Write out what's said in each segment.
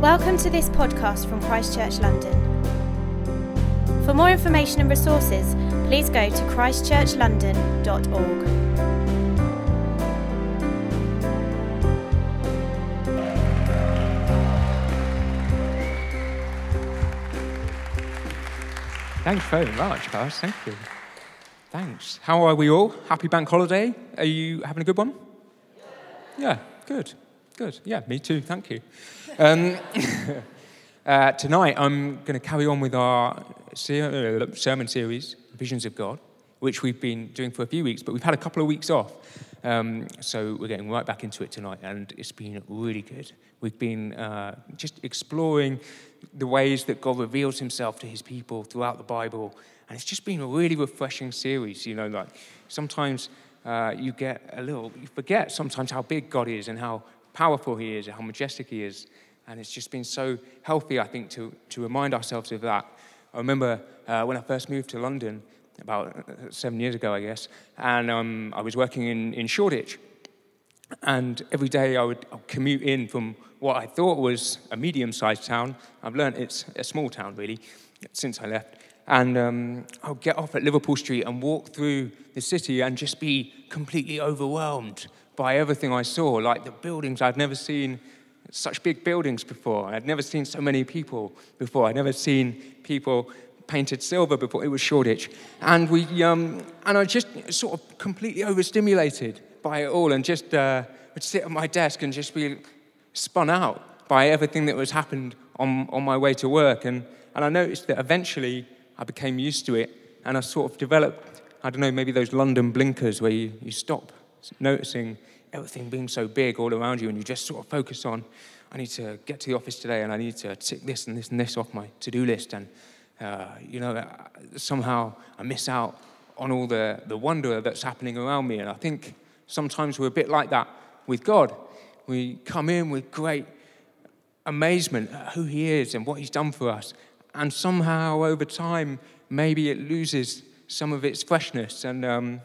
Welcome to this podcast from Christchurch London. For more information and resources, please go to christchurchlondon.org. Thanks very much, guys. Thank you. Thanks. How are we all? Happy bank holiday. Are you having a good one? Yeah, good. Good. Yeah, me too. Thank you. Tonight, I'm going to carry on with our sermon series, Visions of God, which we've been doing for a few weeks, but we've had a couple of weeks off. So we're getting right back into it tonight, and it's been really good. We've been just exploring the ways that God reveals himself to his people throughout the Bible, and it's just been a really refreshing series. You know, like sometimes you forget sometimes how big God is and how powerful he is, how majestic he is, and it's just been so healthy, I think, to remind ourselves of that. I remember when I first moved to London, about 7 years ago, I guess, and I was working in Shoreditch, and every day I would commute in from what I thought was a medium-sized town. I've learned it's a small town, really, since I left, and I'll get off at Liverpool Street and walk through the city and just be completely overwhelmed by everything I saw, like the buildings. I'd never seen such big buildings before. I'd never seen so many people before. I'd never seen people painted silver before. It was Shoreditch. And we, and I just sort of completely overstimulated by it all and just would sit at my desk and just be spun out by everything that was happened on my way to work. And I noticed that eventually I became used to it, and I sort of developed, I don't know, maybe those London blinkers where you stop noticing everything being so big all around you, and you just sort of focus on, I need to get to the office today, and I need to tick this and this and this off my to-do list, and somehow I miss out on all the wonder that's happening around me. And I think sometimes we're a bit like that with God. We come in with great amazement at who he is and what he's done for us, and somehow over time maybe it loses some of its freshness. And I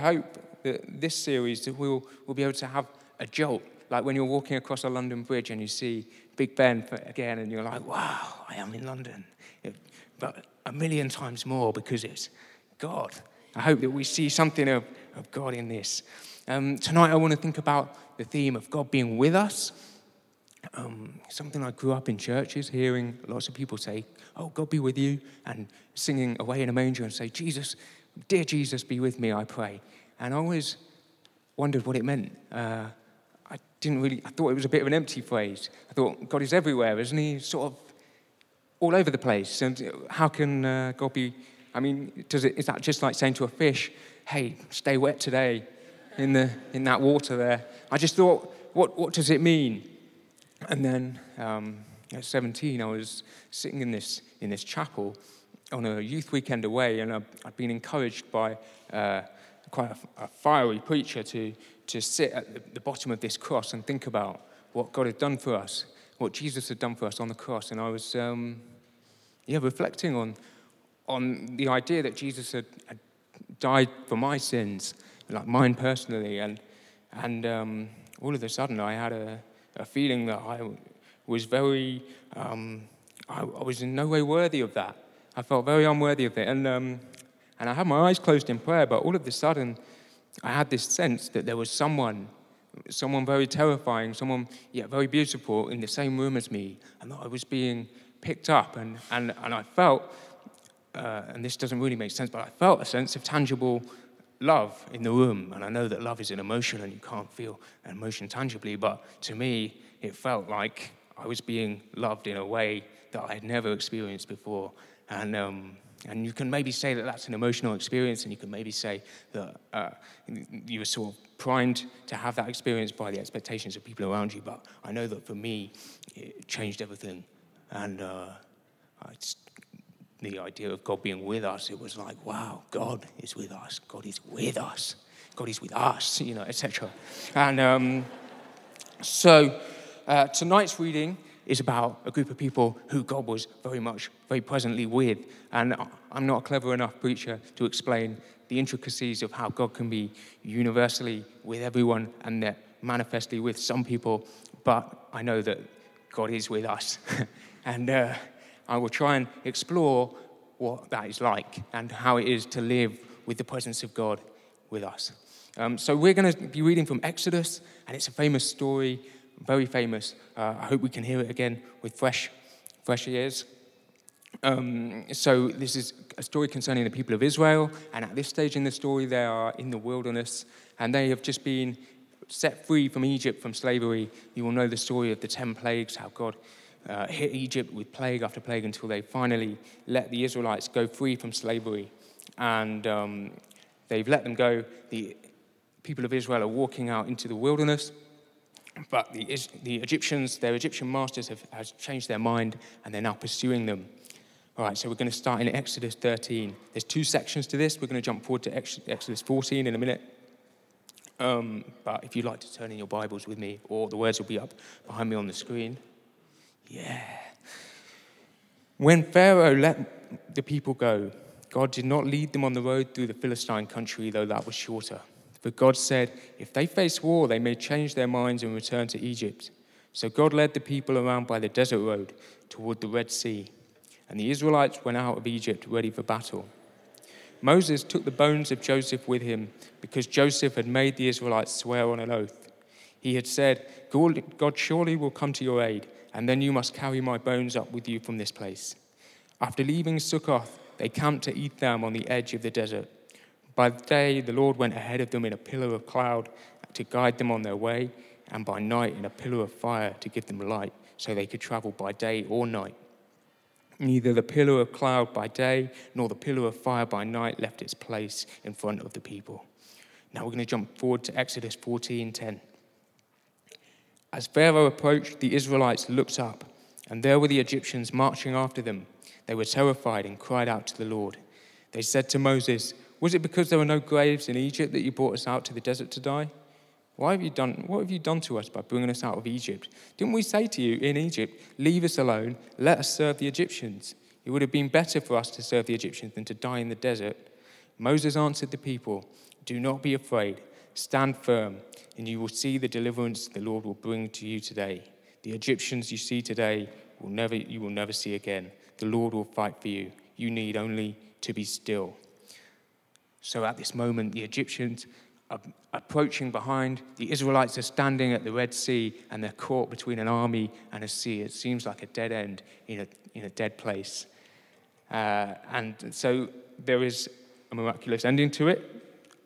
hope that this series that we'll be able to have a jolt, like when you're walking across a London bridge and you see Big Ben again, and you're like, wow, I am in London, but a million times more because it's God. I hope that we see something of God in this. Tonight I want to think about the theme of God being with us. Something I grew up in churches, hearing lots of people say, oh, God be with you, and singing Away in a Manger and say, Jesus, dear Jesus, be with me, I pray. And I always wondered what it meant. I thought it was a bit of an empty phrase. I thought, God is everywhere, isn't he? Sort of all over the place. And how can God be, is that just like saying to a fish, hey, stay wet today in that water there? I just thought, what does it mean? And then at 17, I was sitting in this chapel on a youth weekend away, and I'd been encouraged by quite a fiery preacher to sit at the bottom of this cross and think about what God had done for us, what Jesus had done for us on the cross. And I was reflecting on the idea that Jesus had died for my sins, like mine personally, and all of a sudden I had a feeling that I was very I was in no way worthy of that. I felt very unworthy of it, and I had my eyes closed in prayer, but all of a sudden, I had this sense that there was someone very terrifying, someone yet very beautiful in the same room as me, and that I was being picked up, and I felt, and this doesn't really make sense, but I felt a sense of tangible love in the room, and I know that love is an emotion, and you can't feel an emotion tangibly, but to me, it felt like I was being loved in a way that I had never experienced before. And you can maybe say that that's an emotional experience, and you can maybe say that you were sort of primed to have that experience by the expectations of people around you. But I know that for me, it changed everything. And the idea of God being with us, it was like, wow, God is with us. God is with us. God is with us, etc. And so tonight's reading is about a group of people who God was very much, very presently with. And I'm not a clever enough preacher to explain the intricacies of how God can be universally with everyone and manifestly with some people, but I know that God is with us. And I will try and explore what that is like and how it is to live with the presence of God with us. So we're going to be reading from Exodus, and it's a famous story, very famous. I hope we can hear it again with fresh ears. So this is a story concerning the people of Israel, and at this stage in the story, they are in the wilderness, and they have just been set free from Egypt, from slavery. You will know the story of the 10 plagues, how God hit Egypt with plague after plague until they finally let the Israelites go free from slavery. And they've let them go. The people of Israel are walking out into the wilderness, but the Egyptians, their Egyptian masters has changed their mind, and they're now pursuing them. All right, so we're going to start in Exodus 13. There's 2 sections to this. We're going to jump forward to Exodus 14 in a minute. But if you'd like to turn in your Bibles with me, or the words will be up behind me on the screen. Yeah. When Pharaoh let the people go, God did not lead them on the road through the Philistine country, though that was shorter. But God said, if they face war, they may change their minds and return to Egypt. So God led the people around by the desert road toward the Red Sea. And the Israelites went out of Egypt ready for battle. Moses took the bones of Joseph with him because Joseph had made the Israelites swear on an oath. He had said, God surely will come to your aid, and then you must carry my bones up with you from this place. After leaving Succoth, they camped at Etham on the edge of the desert. By day, the Lord went ahead of them in a pillar of cloud to guide them on their way, and by night in a pillar of fire to give them light so they could travel by day or night. Neither the pillar of cloud by day nor the pillar of fire by night left its place in front of the people. Now we're going to jump forward to Exodus 14:10. As Pharaoh approached, the Israelites looked up, and there were the Egyptians marching after them. They were terrified and cried out to the Lord. They said to Moses, was it because there were no graves in Egypt that you brought us out to the desert to die? What have you done to us by bringing us out of Egypt? Didn't we say to you in Egypt, leave us alone, let us serve the Egyptians? It would have been better for us to serve the Egyptians than to die in the desert. Moses answered the people, do not be afraid, stand firm, and you will see the deliverance the Lord will bring to you today. The Egyptians you see today, you will never see again. The Lord will fight for you. You need only to be still. So at this moment, the Egyptians approaching behind. The Israelites are standing at the Red Sea, and they're caught between an army and a sea. It seems like a dead end in a dead place. And so there is a miraculous ending to it.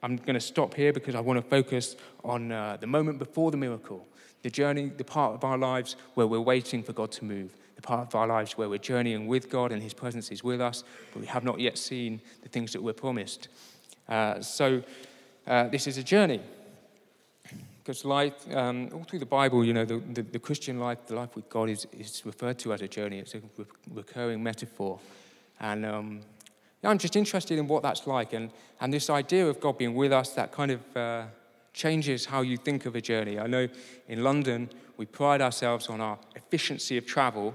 I'm going to stop here because I want to focus on the moment before the miracle, the journey, the part of our lives where we're waiting for God to move, the part of our lives where we're journeying with God and his presence is with us, but we have not yet seen the things that we're promised. This is a journey, because life, all through the Bible, you know, the Christian life, the life with God is referred to as a journey. It's a recurring metaphor, and I'm just interested in what that's like, and this idea of God being with us, that kind of changes how you think of a journey. I know in London, we pride ourselves on our efficiency of travel,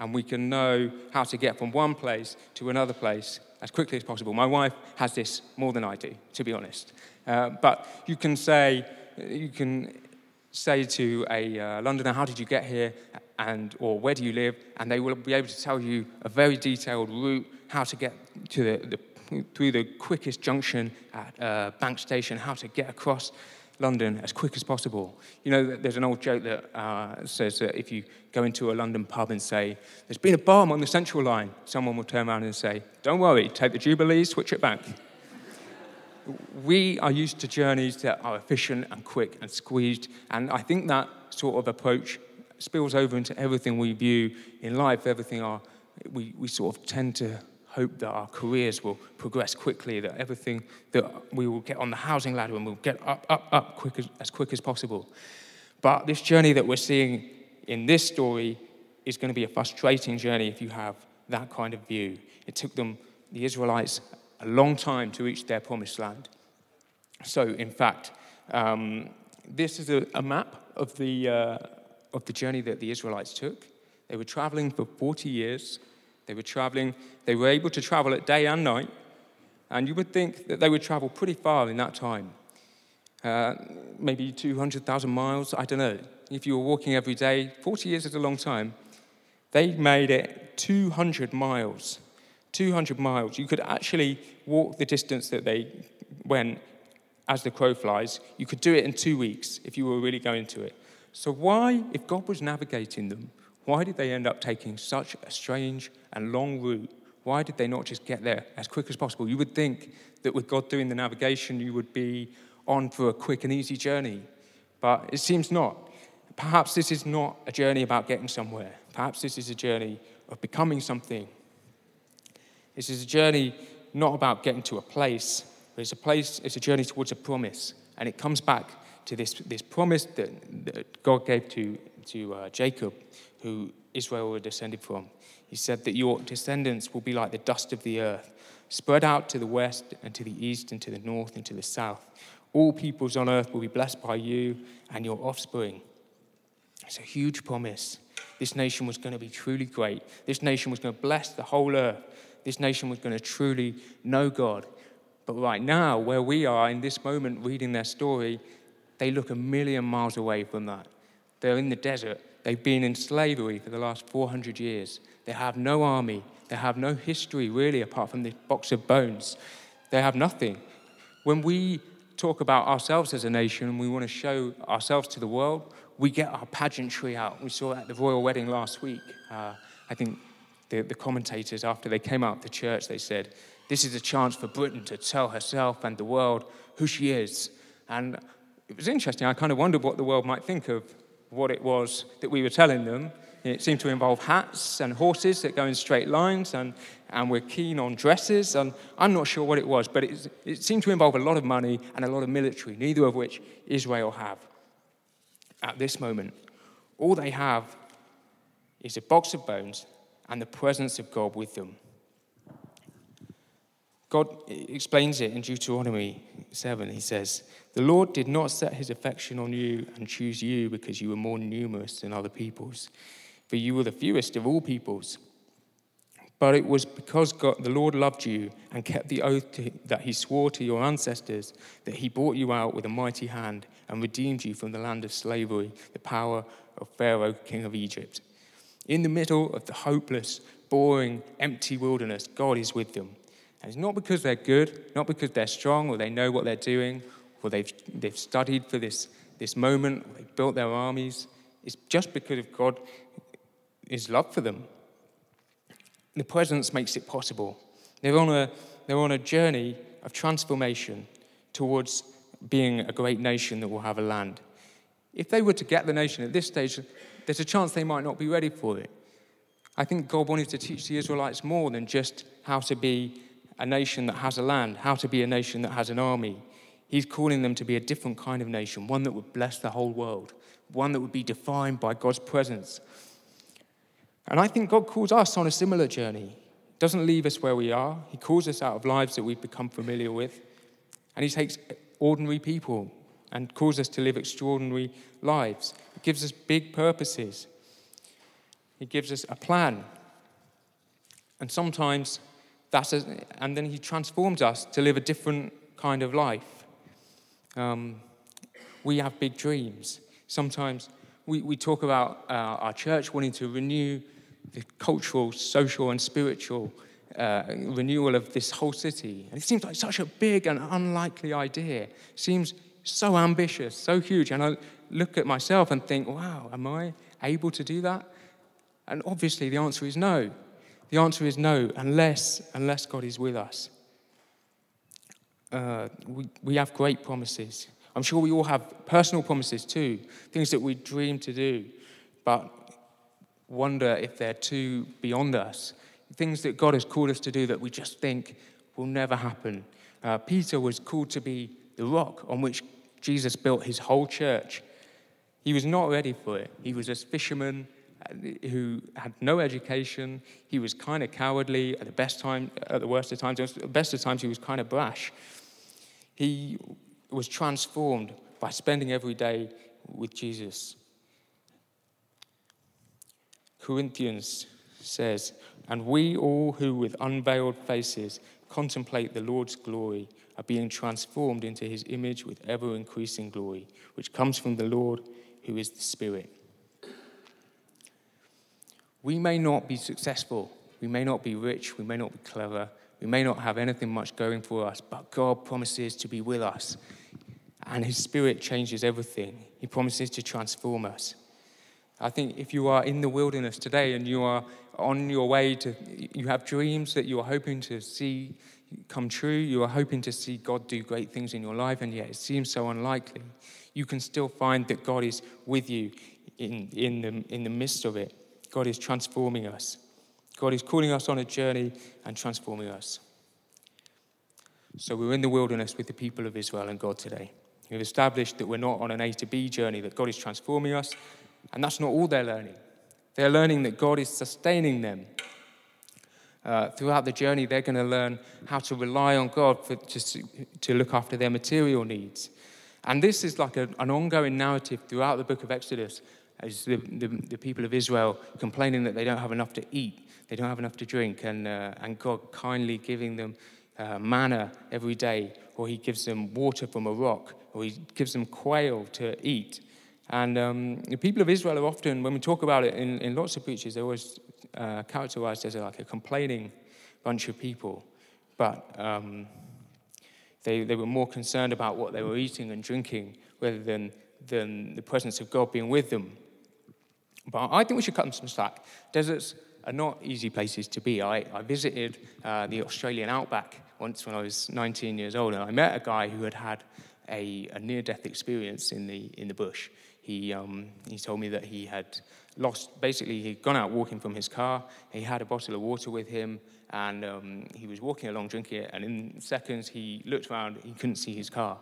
and we can know how to get from one place to another place as quickly as possible. My wife has this more than I do, to be honest. But you can say to a Londoner, how did you get here, or where do you live? And they will be able to tell you a very detailed route, how to get to through the quickest junction at Bank Station, how to get across London as quick as possible. You know, there's an old joke that says that if you go into a London pub and say, there's been a bomb on the Central Line, someone will turn around and say, don't worry, take the Jubilee, switch it back. We are used to journeys that are efficient and quick and squeezed, and I think that sort of approach spills over into everything we view in life, we sort of tend to hope that our careers will progress quickly, that everything, that we will get on the housing ladder and we'll get up quick as possible. But this journey that we're seeing in this story is going to be a frustrating journey if you have that kind of view. It took the Israelites, a long time to reach their promised land. So, in fact, this is a map of the journey that the Israelites took. They were traveling for 40 years. They were able to travel at day and night, and you would think that they would travel pretty far in that time. Maybe 200,000 miles, I don't know. if you were walking every day, 40 years is a long time. They made it 200 miles. 200 miles. You could actually walk the distance that they went as the crow flies. You could do it in 2 weeks if you were really going to it. So why, if God was navigating them, why did they end up taking such a strange and long route? Why did they not just get there as quick as possible? You would think that with God doing the navigation, you would be on for a quick and easy journey. But it seems not. Perhaps this is not a journey about getting somewhere. Perhaps this is a journey of becoming something. This is a journey not about getting to a place, but it's a journey towards a promise. And it comes back to this promise that God gave to Jacob, who Israel were descended from. He said that your descendants will be like the dust of the earth, spread out to the west and to the east and to the north and to the south. All peoples on earth will be blessed by you and your offspring. It's a huge promise. This nation was going to be truly great. This nation was going to bless the whole earth. This nation was going to truly know God. But right now, where we are in this moment reading their story, they look a million miles away from that. They're in the desert. They've been in slavery for the last 400 years. They have no army. They have no history, really, apart from this box of bones. They have nothing. When we talk about ourselves as a nation and we want to show ourselves to the world, we get our pageantry out. We saw at the royal wedding last week. I think the commentators, after they came out of the church, they said, this is a chance for Britain to tell herself and the world who she is. And it was interesting. I kind of wondered what the world might think of what it was that we were telling them. It seemed to involve hats and horses that go in straight lines, and we're keen on dresses, and I'm not sure what it was, but it seemed to involve a lot of money and a lot of military, neither of which Israel have at this moment. All they have is a box of bones and the presence of God with them. God explains it in Deuteronomy 7. He says, the Lord did not set his affection on you and choose you because you were more numerous than other peoples, for you were the fewest of all peoples. But it was because the Lord loved you and kept the oath that he swore to your ancestors that he brought you out with a mighty hand and redeemed you from the land of slavery, the power of Pharaoh, king of Egypt. In the middle of the hopeless, boring, empty wilderness, God is with them. And it's not because they're good, not because they're strong or they know what they're doing or they've studied for this moment, or they've built their armies. It's just because of God, his love for them. The presence makes it possible. They're on a journey of transformation towards being a great nation that will have a land. If they were to get the nation at this stage, there's a chance they might not be ready for it. I think God wanted to teach the Israelites more than just how to be a nation that has a land, how to be a nation that has an army. He's calling them to be a different kind of nation, one that would bless the whole world, one that would be defined by God's presence. And I think God calls us on a similar journey. He doesn't leave us where we are. He calls us out of lives that we've become familiar with. And he takes ordinary people and calls us to live extraordinary lives. He gives us big purposes. He gives us a plan. And sometimes and then he transforms us to live a different kind of life. We have big dreams. Sometimes we talk about our church wanting to renew the cultural, social, and spiritual renewal of this whole city. And it seems like such a big and unlikely idea. It seems so ambitious, so huge. And I look at myself and think, wow, am I able to do that? And obviously the answer is no. The answer is no, unless God is with us. We have great promises. I'm sure we all have personal promises too, things that we dream to do, but wonder if they're too beyond us, things that God has called us to do that we just think will never happen. Peter was called to be the rock on which Jesus built his whole church. He was not ready for it. He was a fisherman who had no education. He was kind of cowardly at the best time, at the worst of times. At the best of times, he was kind of brash. He was transformed by spending every day with Jesus. Corinthians says, and we all who with unveiled faces contemplate the Lord's glory are being transformed into his image with ever-increasing glory, which comes from the Lord who is the Spirit. We may not be successful. We may not be rich. We may not be clever. We may not have anything much going for us, but God promises to be with us. And his Spirit changes everything. He promises to transform us. I think if you are in the wilderness today and you are on your way to, you have dreams that you are hoping to see come true, you are hoping to see God do great things in your life, and yet it seems so unlikely, you can still find that God is with you in the midst of it. God is transforming us. God is calling us on a journey and transforming us. So we're in the wilderness with the people of Israel and God today. We've established that we're not on an A to B journey, that God is transforming us. And that's not all they're learning. They're learning that God is sustaining them. Throughout the journey, they're going to learn how to rely on God to look after their material needs. And this is like an ongoing narrative throughout the book of Exodus, as the people of Israel complaining that they don't have enough to eat, they don't have enough to drink, and God kindly giving them manna every day, or he gives them water from a rock, or he gives them quail to eat. And the people of Israel are often, when we talk about it in lots of preachers, they're always characterized as like a complaining bunch of people. But they were more concerned about what they were eating and drinking rather than the presence of God being with them. But I think we should cut them some slack. Deserts are not easy places to be. I visited the Australian outback once when I was 19 years old, and I met a guy who had had a near-death experience in the bush. He told me that he had lost, basically he'd gone out walking from his car, he had a bottle of water with him, and he was walking along drinking it, and in seconds he looked around, he couldn't see his car,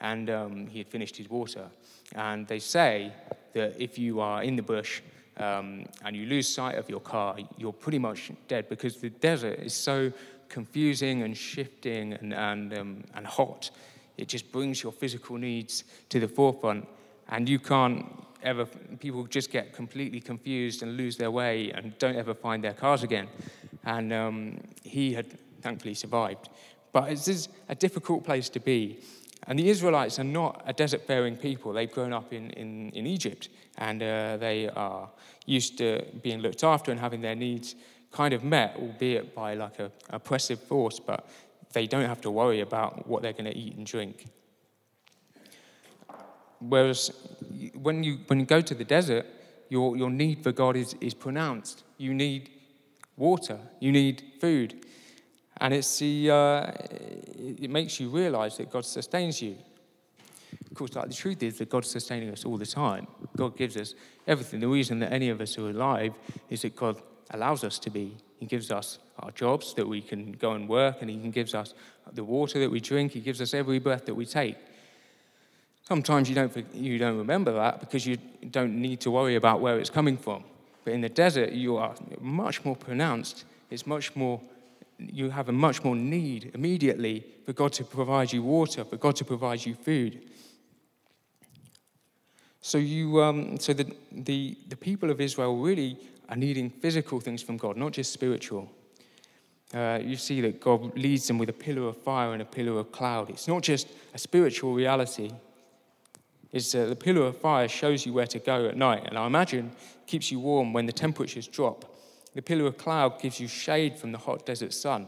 and he had finished his water. And they say that if you are in the bush and you lose sight of your car, you're pretty much dead, because the desert is so confusing and shifting and hot. It just brings your physical needs to the forefront, and you can't ever, people just get completely confused and lose their way and don't ever find their cars again. And he had thankfully survived. But this is a difficult place to be. And the Israelites are not a desert-faring people. They've grown up in Egypt, and they are used to being looked after and having their needs kind of met, albeit by like an oppressive force, but they don't have to worry about what they're going to eat and drink. Whereas when you go to the desert, your need for God is pronounced. You need water. You need food. And it makes you realize that God sustains you. Of course, like the truth is that God's sustaining us all the time. God gives us everything. The reason that any of us are alive is that God allows us to be. He gives us our jobs that we can go and work, and he gives us the water that we drink. He gives us every breath that we take. Sometimes you don't remember that because you don't need to worry about where it's coming from. But in the desert, you are much more pronounced. It's much more. You have a much more need immediately for God to provide you water, for God to provide you food. So the people of Israel really are needing physical things from God, not just spiritual. You see that God leads them with a pillar of fire and a pillar of cloud. It's not just a spiritual reality. It's the pillar of fire shows you where to go at night, and I imagine keeps you warm when the temperatures drop. The pillar of cloud gives you shade from the hot desert sun.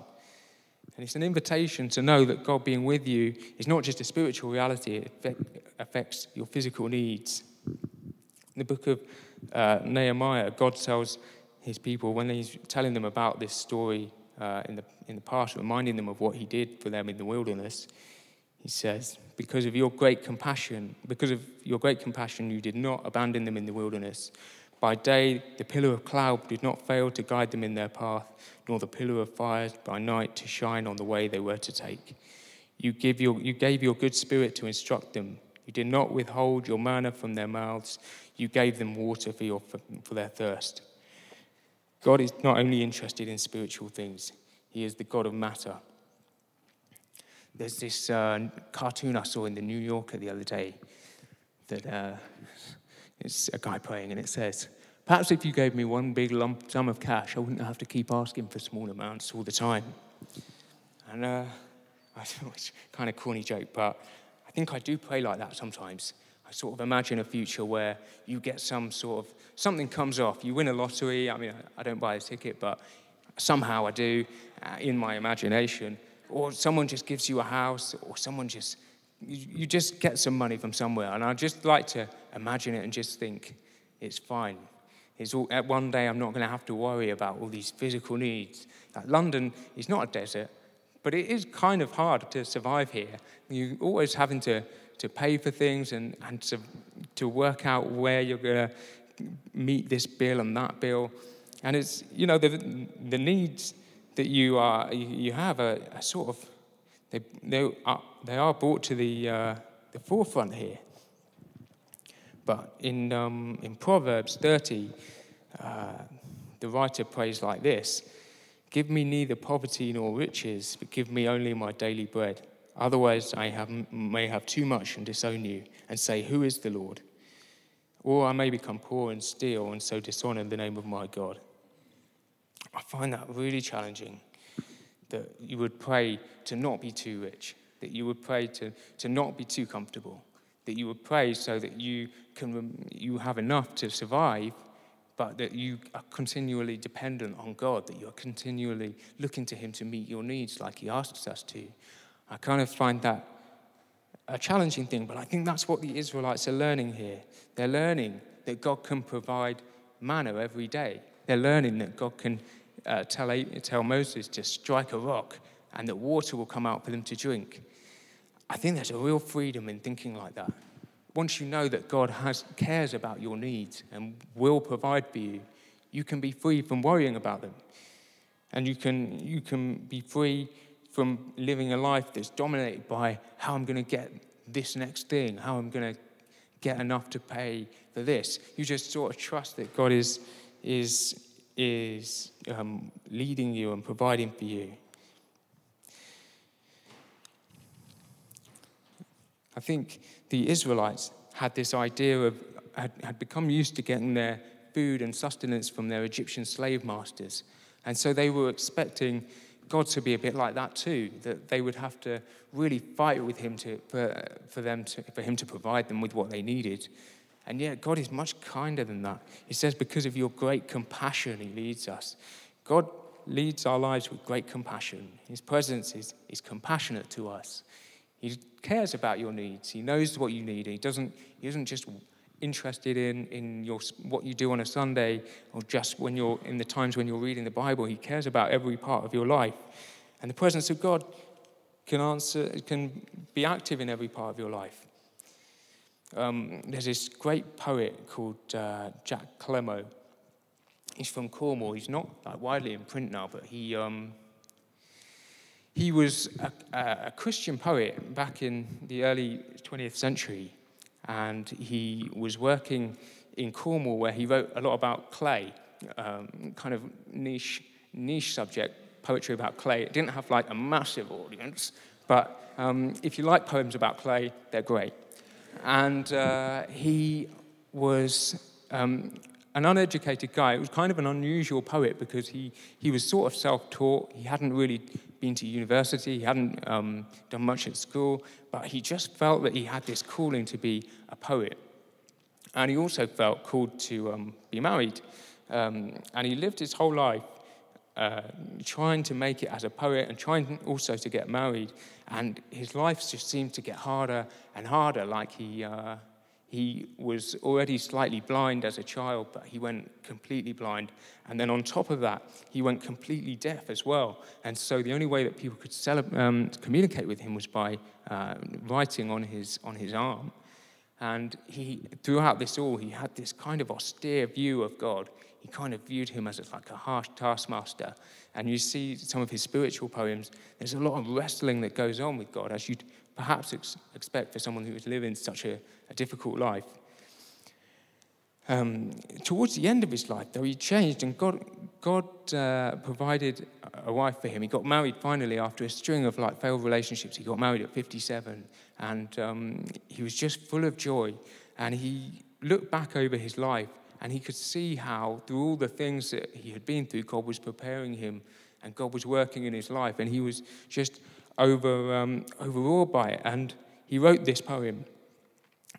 And it's an invitation to know that God being with you is not just a spiritual reality, it affects your physical needs. In the book of Nehemiah, God tells his people, when he's telling them about this story in the past, reminding them of what he did for them in the wilderness, he says, because of your great compassion, you did not abandon them in the wilderness. By day, the pillar of cloud did not fail to guide them in their path, nor the pillar of fire by night to shine on the way they were to take. You gave your good spirit to instruct them. You did not withhold your manna from their mouths. You gave them water for their thirst. God is not only interested in spiritual things. He is the God of matter. There's this cartoon I saw in the New Yorker the other day that... It's a guy praying, and it says, "Perhaps if you gave me one big lump sum of cash, I wouldn't have to keep asking for small amounts all the time." And I don't know, it's kind of corny joke, but I think I do pray like that sometimes. I I sort of imagine a future where you get some sort of, something comes off, you win a lottery, I mean, I don't buy a ticket, but somehow I do, in my imagination, or someone just gives you a house, or someone just, you just get some money from somewhere, and I just like to imagine it and just think, it's fine. It's all, one day I'm not going to have to worry about all these physical needs. Like London is not a desert, but it is kind of hard to survive here. You're always having to pay for things and to work out where you're going to meet this bill and that bill. And it's, you know, the needs that you have are sort of, they are brought to the forefront here. But in Proverbs 30, the writer prays like this: "Give me neither poverty nor riches, but give me only my daily bread. Otherwise I may have too much and disown you, and say, 'Who is the Lord?' Or I may become poor and steal, and so dishonor the name of my God." I find that really challenging, that you would pray to not be too rich, that you would pray to not be too comfortable, that you would pray so that you have enough to survive, but that you are continually dependent on God, that you are continually looking to him to meet your needs like he asks us to. I kind of find that a challenging thing, but I think that's what the Israelites are learning here. They're learning that God can provide manna every day. They're learning that God can tell Moses to strike a rock and that water will come out for them to drink. I think there's a real freedom in thinking like that. Once you know that God cares about your needs and will provide for you, you can be free from worrying about them. And you can be free from living a life that's dominated by how I'm going to get this next thing, how I'm going to get enough to pay for this. You just sort of trust that God is leading you and providing for you. I think the Israelites had this idea of, had become used to getting their food and sustenance from their Egyptian slave masters. And so they were expecting God to be a bit like that too, that they would have to really fight with him for him to provide them with what they needed. And yet God is much kinder than that. He says, because of your great compassion, he leads us. God leads our lives with great compassion. His presence is compassionate to us. He cares about your needs. He knows what you need. He isn't just interested in your what you do on a Sunday or just when you're in the times when you're reading the Bible. He cares about every part of your life. And the presence of God can be active in every part of your life. There's this great poet called Jack Clemo. He's from Cornwall. He's not like widely in print now, but he was a Christian poet back in the early 20th century, and he was working in Cornwall where he wrote a lot about clay, kind of niche subject, poetry about clay. It didn't have like a massive audience, but if you like poems about clay, they're great. And he was an uneducated guy. It was kind of an unusual poet because he was sort of self-taught. He hadn't really been to university, he hadn't done much at school, but he just felt that he had this calling to be a poet. And he also felt called to be married. And he lived his whole life trying to make it as a poet and trying also to get married. And his life just seemed to get harder and harder, like he was already slightly blind as a child, but he went completely blind. And then on top of that, he went completely deaf as well. And so the only way that people could communicate with him was by writing on his arm. And throughout this all, he had this kind of austere view of God. He kind of viewed him as like a harsh taskmaster. And you see some of his spiritual poems, there's a lot of wrestling that goes on with God, as you'd perhaps expect for someone who was living such a difficult life. Towards the end of his life, though, he changed, and God provided a wife for him. He got married finally after a string of like failed relationships. He got married at 57, and he was just full of joy. And he looked back over his life, and he could see how through all the things that he had been through, God was preparing him, and God was working in his life, and he was just overawed by it. And he wrote this poem,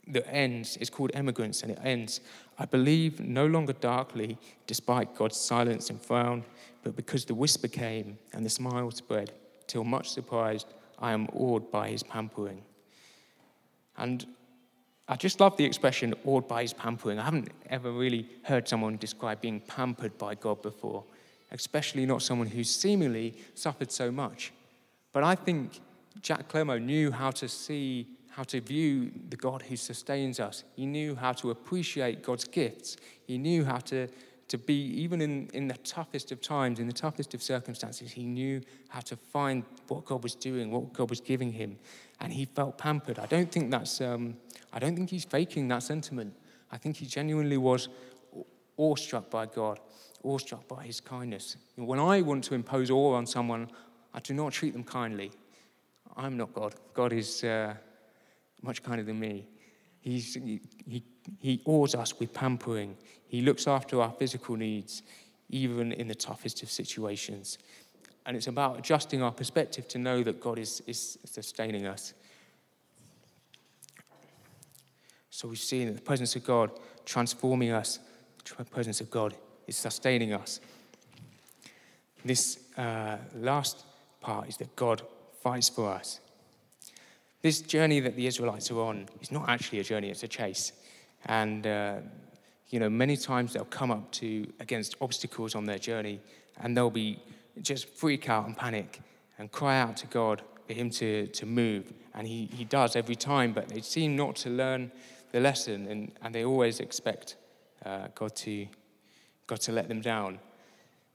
that ends, it's called Emigrants, and it ends, I believe no longer darkly, despite God's silence and frown, but because the whisper came and the smile spread, till much surprised, I am awed by his pampering. And I just love the expression, awed by his pampering. I haven't ever really heard someone describe being pampered by God before, especially not someone who seemingly suffered so much. But I think Jack Clemo knew how to see, how to view the God who sustains us. He knew how to appreciate God's gifts. He knew how to be, even in the toughest of times, in the toughest of circumstances, he knew how to find what God was doing, what God was giving him, and he felt pampered. I don't think that's, I don't think he's faking that sentiment. I think he genuinely was awestruck by God, awestruck by his kindness. When I want to impose awe on someone, I do not treat them kindly. I'm not God. God is much kinder than me. He awes us with pampering. He looks after our physical needs, even in the toughest of situations. And it's about adjusting our perspective to know that God is sustaining us. So we've seen that the presence of God transforming us. The presence of God is sustaining us. This last part is that God fights for us. This journey that the Israelites are on is not actually a journey, it's a chase. And, you know, many times they'll come up against obstacles on their journey, and they'll be just freak out and panic and cry out to God for him to move. And he does every time, but they seem not to learn the lesson, and they always expect God to let them down.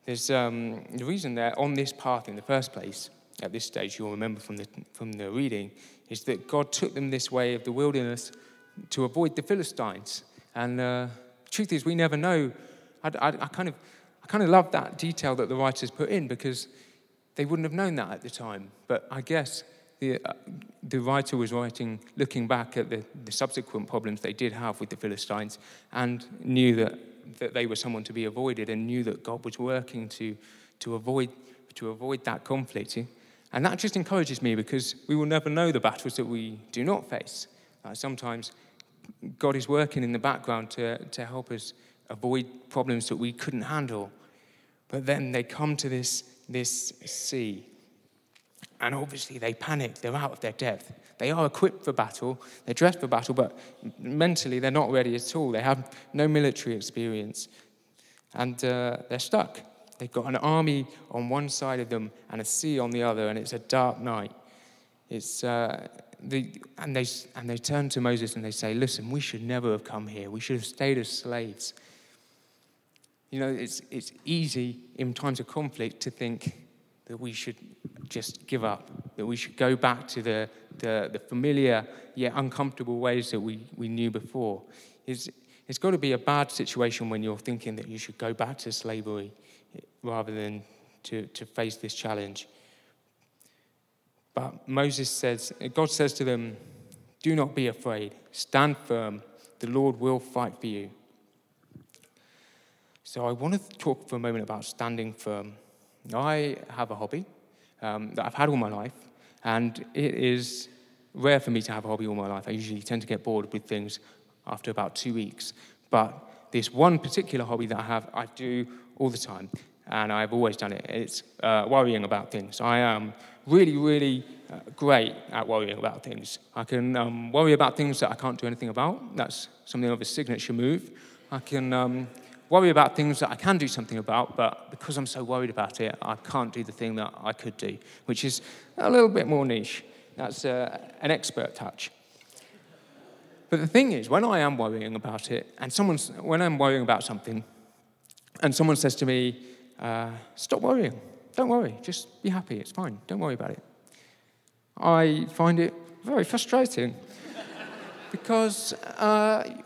There's the reason they're on this path in the first place. At this stage, you'll remember from the reading, is that God took them this way of the wilderness to avoid the Philistines. And the truth is, we never know. I kind of love that detail that the writers put in, because they wouldn't have known that at the time. But I guess the writer was writing, looking back at the subsequent problems they did have with the Philistines, and knew that they were someone to be avoided, and knew that God was working to avoid that conflict. And that just encourages me, because we will never know the battles that we do not face. Sometimes God is working in the background to help us avoid problems that we couldn't handle. But then they come to this sea, and obviously they panic. They're out of their depth. They are equipped for battle. They're dressed for battle, but mentally they're not ready at all. They have no military experience, and they're stuck. They've got an army on one side of them and a sea on the other, and it's a dark night. It's they turn to Moses and they say, "Listen, we should never have come here. We should have stayed as slaves." You know, it's easy in times of conflict to think that we should just give up, that we should go back to the familiar yet uncomfortable ways that we knew before. It's got to be a bad situation when you're thinking that you should go back to slavery, rather than to face this challenge. But God says to them, "Do not be afraid, stand firm, the Lord will fight for you." So I want to talk for a moment about standing firm. I have a hobby that I've had all my life, and it is rare for me to have a hobby all my life. I usually tend to get bored with things after about 2 weeks, but this one particular hobby that I have, I do all the time, and I've always done it. It's worrying about things. I am really, really great at worrying about things. I can worry about things that I can't do anything about. That's something of a signature move. I can worry about things that I can do something about, but because I'm so worried about it, I can't do the thing that I could do, which is a little bit more niche. That's an expert touch. But the thing is, when I'm worrying about something, and someone says to me, "Stop worrying, don't worry, just be happy, it's fine, don't worry about it," I find it very frustrating. Because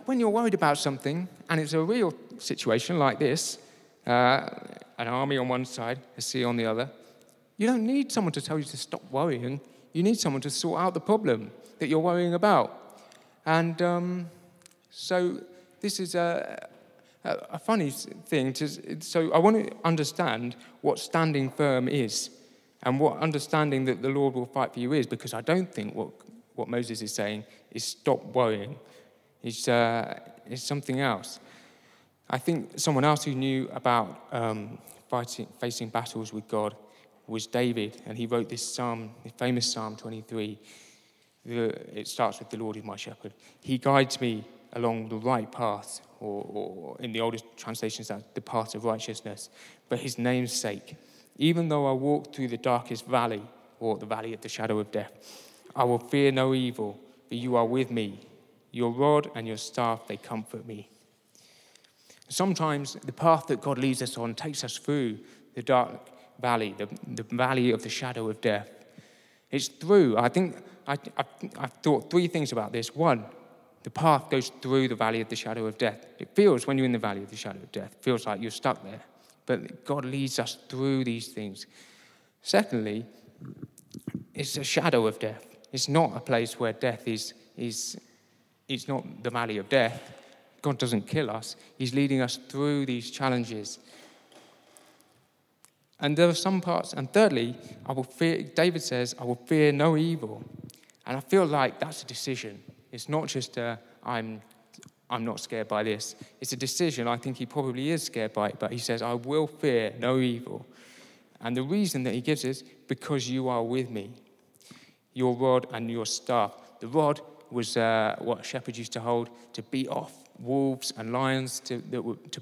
when you're worried about something, and it's a real situation like this, an army on one side, a sea on the other, you don't need someone to tell you to stop worrying. You need someone to sort out the problem that you're worrying about. And so this is a funny thing. So I want to understand what standing firm is, and what understanding that the Lord will fight for you is, because I don't think what Moses is saying is stop worrying. is something else. I think someone else who knew about facing battles with God was David, and he wrote this psalm, the famous Psalm 23. It starts with, "The Lord is my shepherd. He guides me along the right path," or in the oldest translations, the path of righteousness, "for his name's sake. Even though I walk through the darkest valley, or the valley of the shadow of death, I will fear no evil, for you are with me. Your rod and your staff, they comfort me." Sometimes the path that God leads us on takes us through the dark valley, the valley of the shadow of death. It's through. I think I've thought three things about this. One, the path goes through the valley of the shadow of death. It feels, when you're in the valley of the shadow of death, it feels like you're stuck there. But God leads us through these things. Secondly, it's a shadow of death. It's not a place where death is. It's not the valley of death. God doesn't kill us. He's leading us through these challenges. And there are some parts. And thirdly, David says, "I will fear no evil." And I feel like that's a decision. It's not just I'm not scared by this. It's a decision. I think he probably is scared by it, but he says, "I will fear no evil." And the reason that he gives is, "Because you are with me. Your rod and your staff." The rod was what a shepherd used to hold to beat off wolves and lions to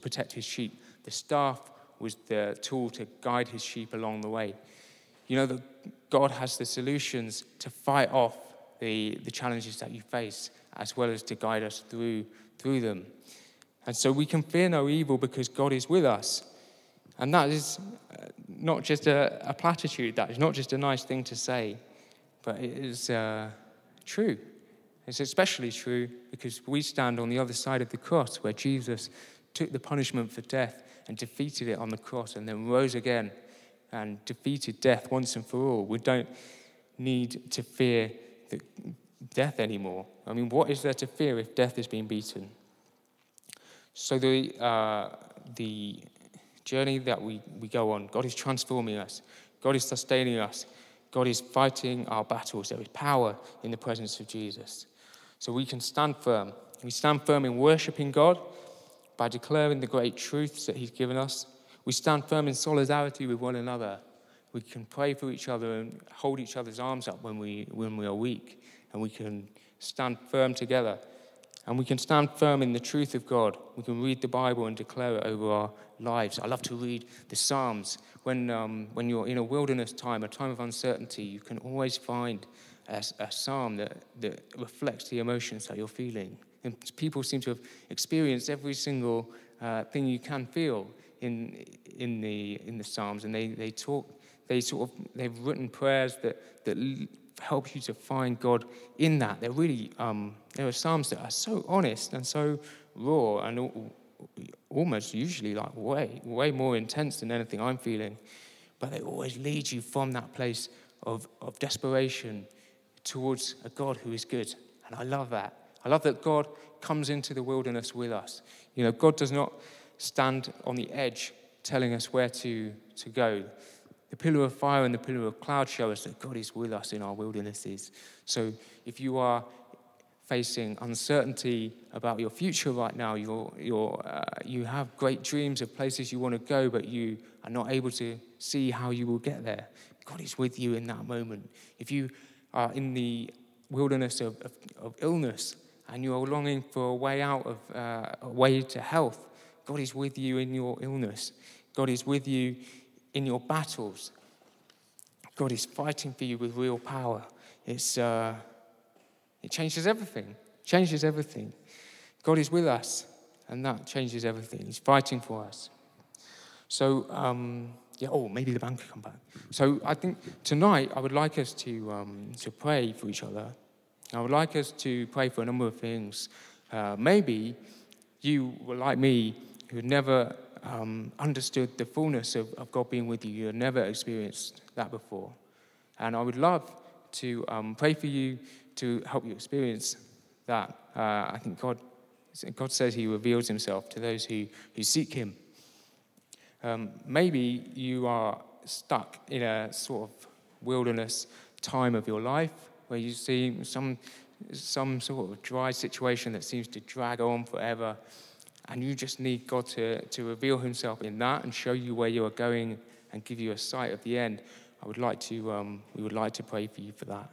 protect his sheep. The staff was the tool to guide his sheep along the way. You know that God has the solutions to fight off the challenges that you face, as well as to guide us through them. And so we can fear no evil because God is with us. And that is not just a platitude. That is not just a nice thing to say, but it is true. It's especially true because we stand on the other side of the cross, where Jesus took the punishment for death and defeated it on the cross, and then rose again and defeated death once and for all. We don't need to fear death anymore. I mean, what is there to fear if death has been beaten? So the journey that we go on, God is transforming us. God is sustaining us. God is fighting our battles. There is power in the presence of Jesus. So we can stand firm. We stand firm in worshiping God by declaring the great truths that he's given us. We stand firm in solidarity with one another. We can pray for each other and hold each other's arms up when we are weak. And we can stand firm together. And we can stand firm in the truth of God. We can read the Bible and declare it over our lives. I love to read the Psalms. When you're in a wilderness time, a time of uncertainty, you can always find a psalm that reflects the emotions that you're feeling. And people seem to have experienced every single thing you can feel in the Psalms. And they've written prayers that help you to find God in that. They're really there are psalms that are so honest and so raw, and almost usually like way more intense than anything I'm feeling, but they always lead you from that place of desperation towards a God who is good. And I love that. I love that God comes into the wilderness with us. You know, God does not stand on the edge telling us where to go. The pillar of fire and the pillar of cloud show us that God is with us in our wildernesses. So if you are facing uncertainty about your future right now, you have great dreams of places you want to go, but you are not able to see how you will get there, God is with you in that moment. If you are in the wilderness of illness and you are longing for a way out a way to health, God is with you in your illness. God is with you in your battles. God is fighting for you with real power. It changes everything. Changes everything. God is with us, and that changes everything. He's fighting for us. So, maybe the band could come back. So I think tonight I would like us to pray for each other. I would like us to pray for a number of things. Maybe you were like me, who never understood the fullness of God being with you. You had never experienced that before. And I would love to pray for you to help you experience that. I think God says he reveals himself to those who seek him. Maybe you are stuck in a sort of wilderness time of your life where you see some some sort of dry situation that seems to drag on forever, and you just need God to reveal himself in that and show you where you are going and give you a sight of the end, I would like to, we would like to pray for you for that.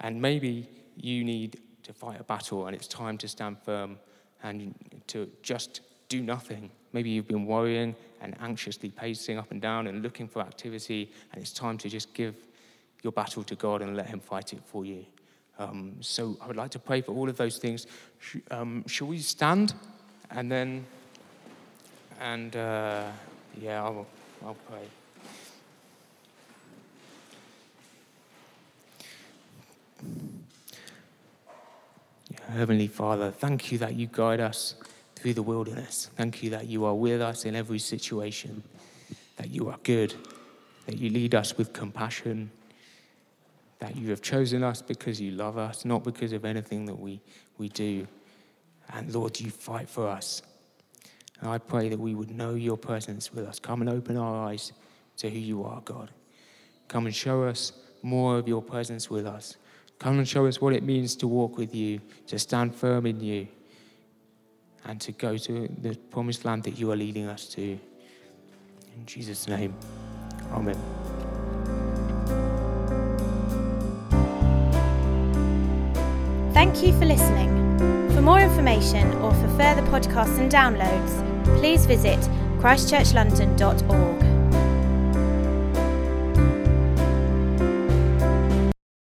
And maybe you need to fight a battle and it's time to stand firm and to just do nothing. Maybe you've been worrying and anxiously pacing up and down and looking for activity, and it's time to just give your battle to God and let him fight it for you. So I would like to pray for all of those things. Shall we stand? And then, and yeah, I'll pray. Heavenly Father, thank you that you guide us through the wilderness. Thank you that you are with us in every situation, that you are good, that you lead us with compassion, that you have chosen us because you love us, not because of anything that we do. And Lord, you fight for us. And I pray that we would know your presence with us. Come and open our eyes to who you are, God. Come and show us more of your presence with us. Come and show us what it means to walk with you, to stand firm in you, and to go to the promised land that you are leading us to. In Jesus' name, amen. Thank you for listening. For more information or for further podcasts and downloads, please visit christchurchlondon.org.